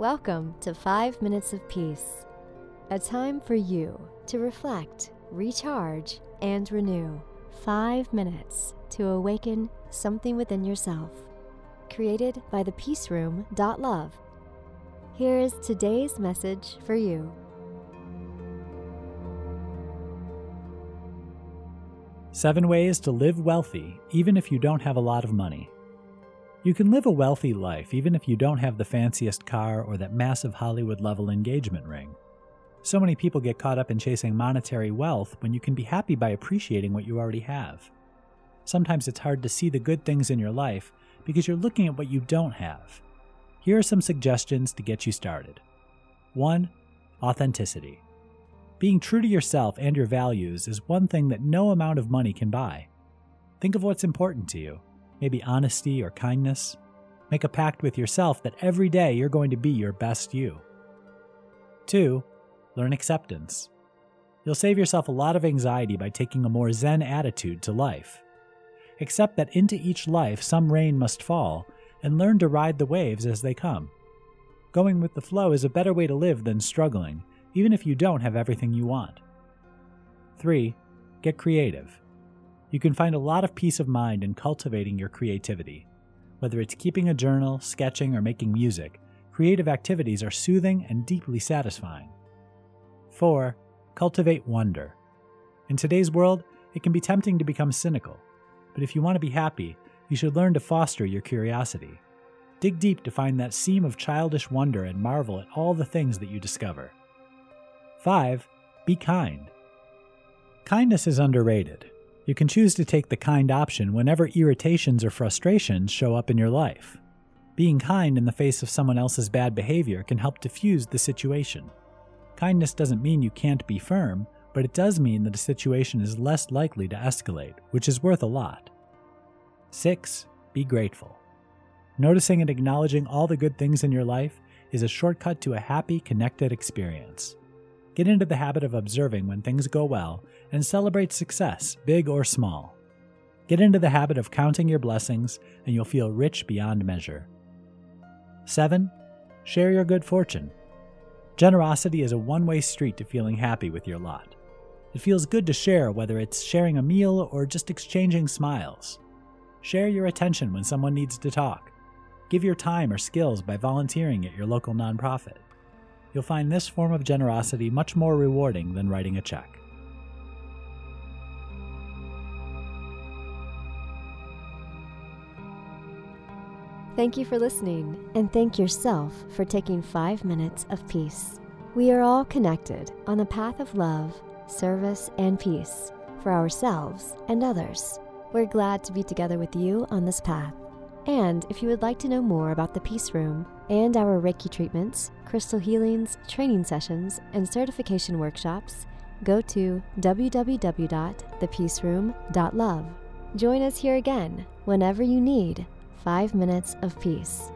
Welcome to 5 Minutes of Peace, a time for you to reflect, recharge, and renew. 5 minutes to awaken something within yourself. Created by thepeaceroom.love. Here is today's message for you. Seven ways to live wealthy even if you don't have a lot of money. You can live a wealthy life even if you don't have the fanciest car or that massive Hollywood-level engagement ring. So many people get caught up in chasing monetary wealth when you can be happy by appreciating what you already have. Sometimes it's hard to see the good things in your life because you're looking at what you don't have. Here are some suggestions to get you started. 1. Authenticity. Being true to yourself and your values is one thing that no amount of money can buy. Think of what's important to you. Maybe honesty or kindness. Make a pact with yourself that every day you're going to be your best you. 2. Learn acceptance. You'll save yourself a lot of anxiety by taking a more Zen attitude to life. Accept that into each life some rain must fall, and learn to ride the waves as they come. Going with the flow is a better way to live than struggling, even if you don't have everything you want. 3. Get creative. You can find a lot of peace of mind in cultivating your creativity. Whether it's keeping a journal, sketching, or making music, creative activities are soothing and deeply satisfying. 4. Cultivate wonder. In today's world, it can be tempting to become cynical, but if you want to be happy, you should learn to foster your curiosity. Dig deep to find that seam of childish wonder and marvel at all the things that you discover. 5. Be kind. Kindness is underrated. You can choose to take the kind option whenever irritations or frustrations show up in your life. Being kind in the face of someone else's bad behavior can help diffuse the situation. Kindness doesn't mean you can't be firm, but it does mean that a situation is less likely to escalate, which is worth a lot. 6. Be grateful. Noticing and acknowledging all the good things in your life is a shortcut to a happy, connected experience. Get into the habit of observing when things go well and celebrate success, big or small. Get into the habit of counting your blessings and you'll feel rich beyond measure. 7. Share your good fortune. Generosity is a one-way street to feeling happy with your lot. It feels good to share, whether it's sharing a meal or just exchanging smiles. Share your attention when someone needs to talk. Give your time or skills by volunteering at your local nonprofit. You'll find this form of generosity much more rewarding than writing a check. Thank you for listening, and thank yourself for taking 5 minutes of peace. We are all connected on a path of love, service, and peace for ourselves and others. We're glad to be together with you on this path. And if you would like to know more about the Peace Room and our Reiki treatments, crystal healings, training sessions, and certification workshops, go to www.thepeaceroom.love. Join us here again whenever you need 5 minutes of peace.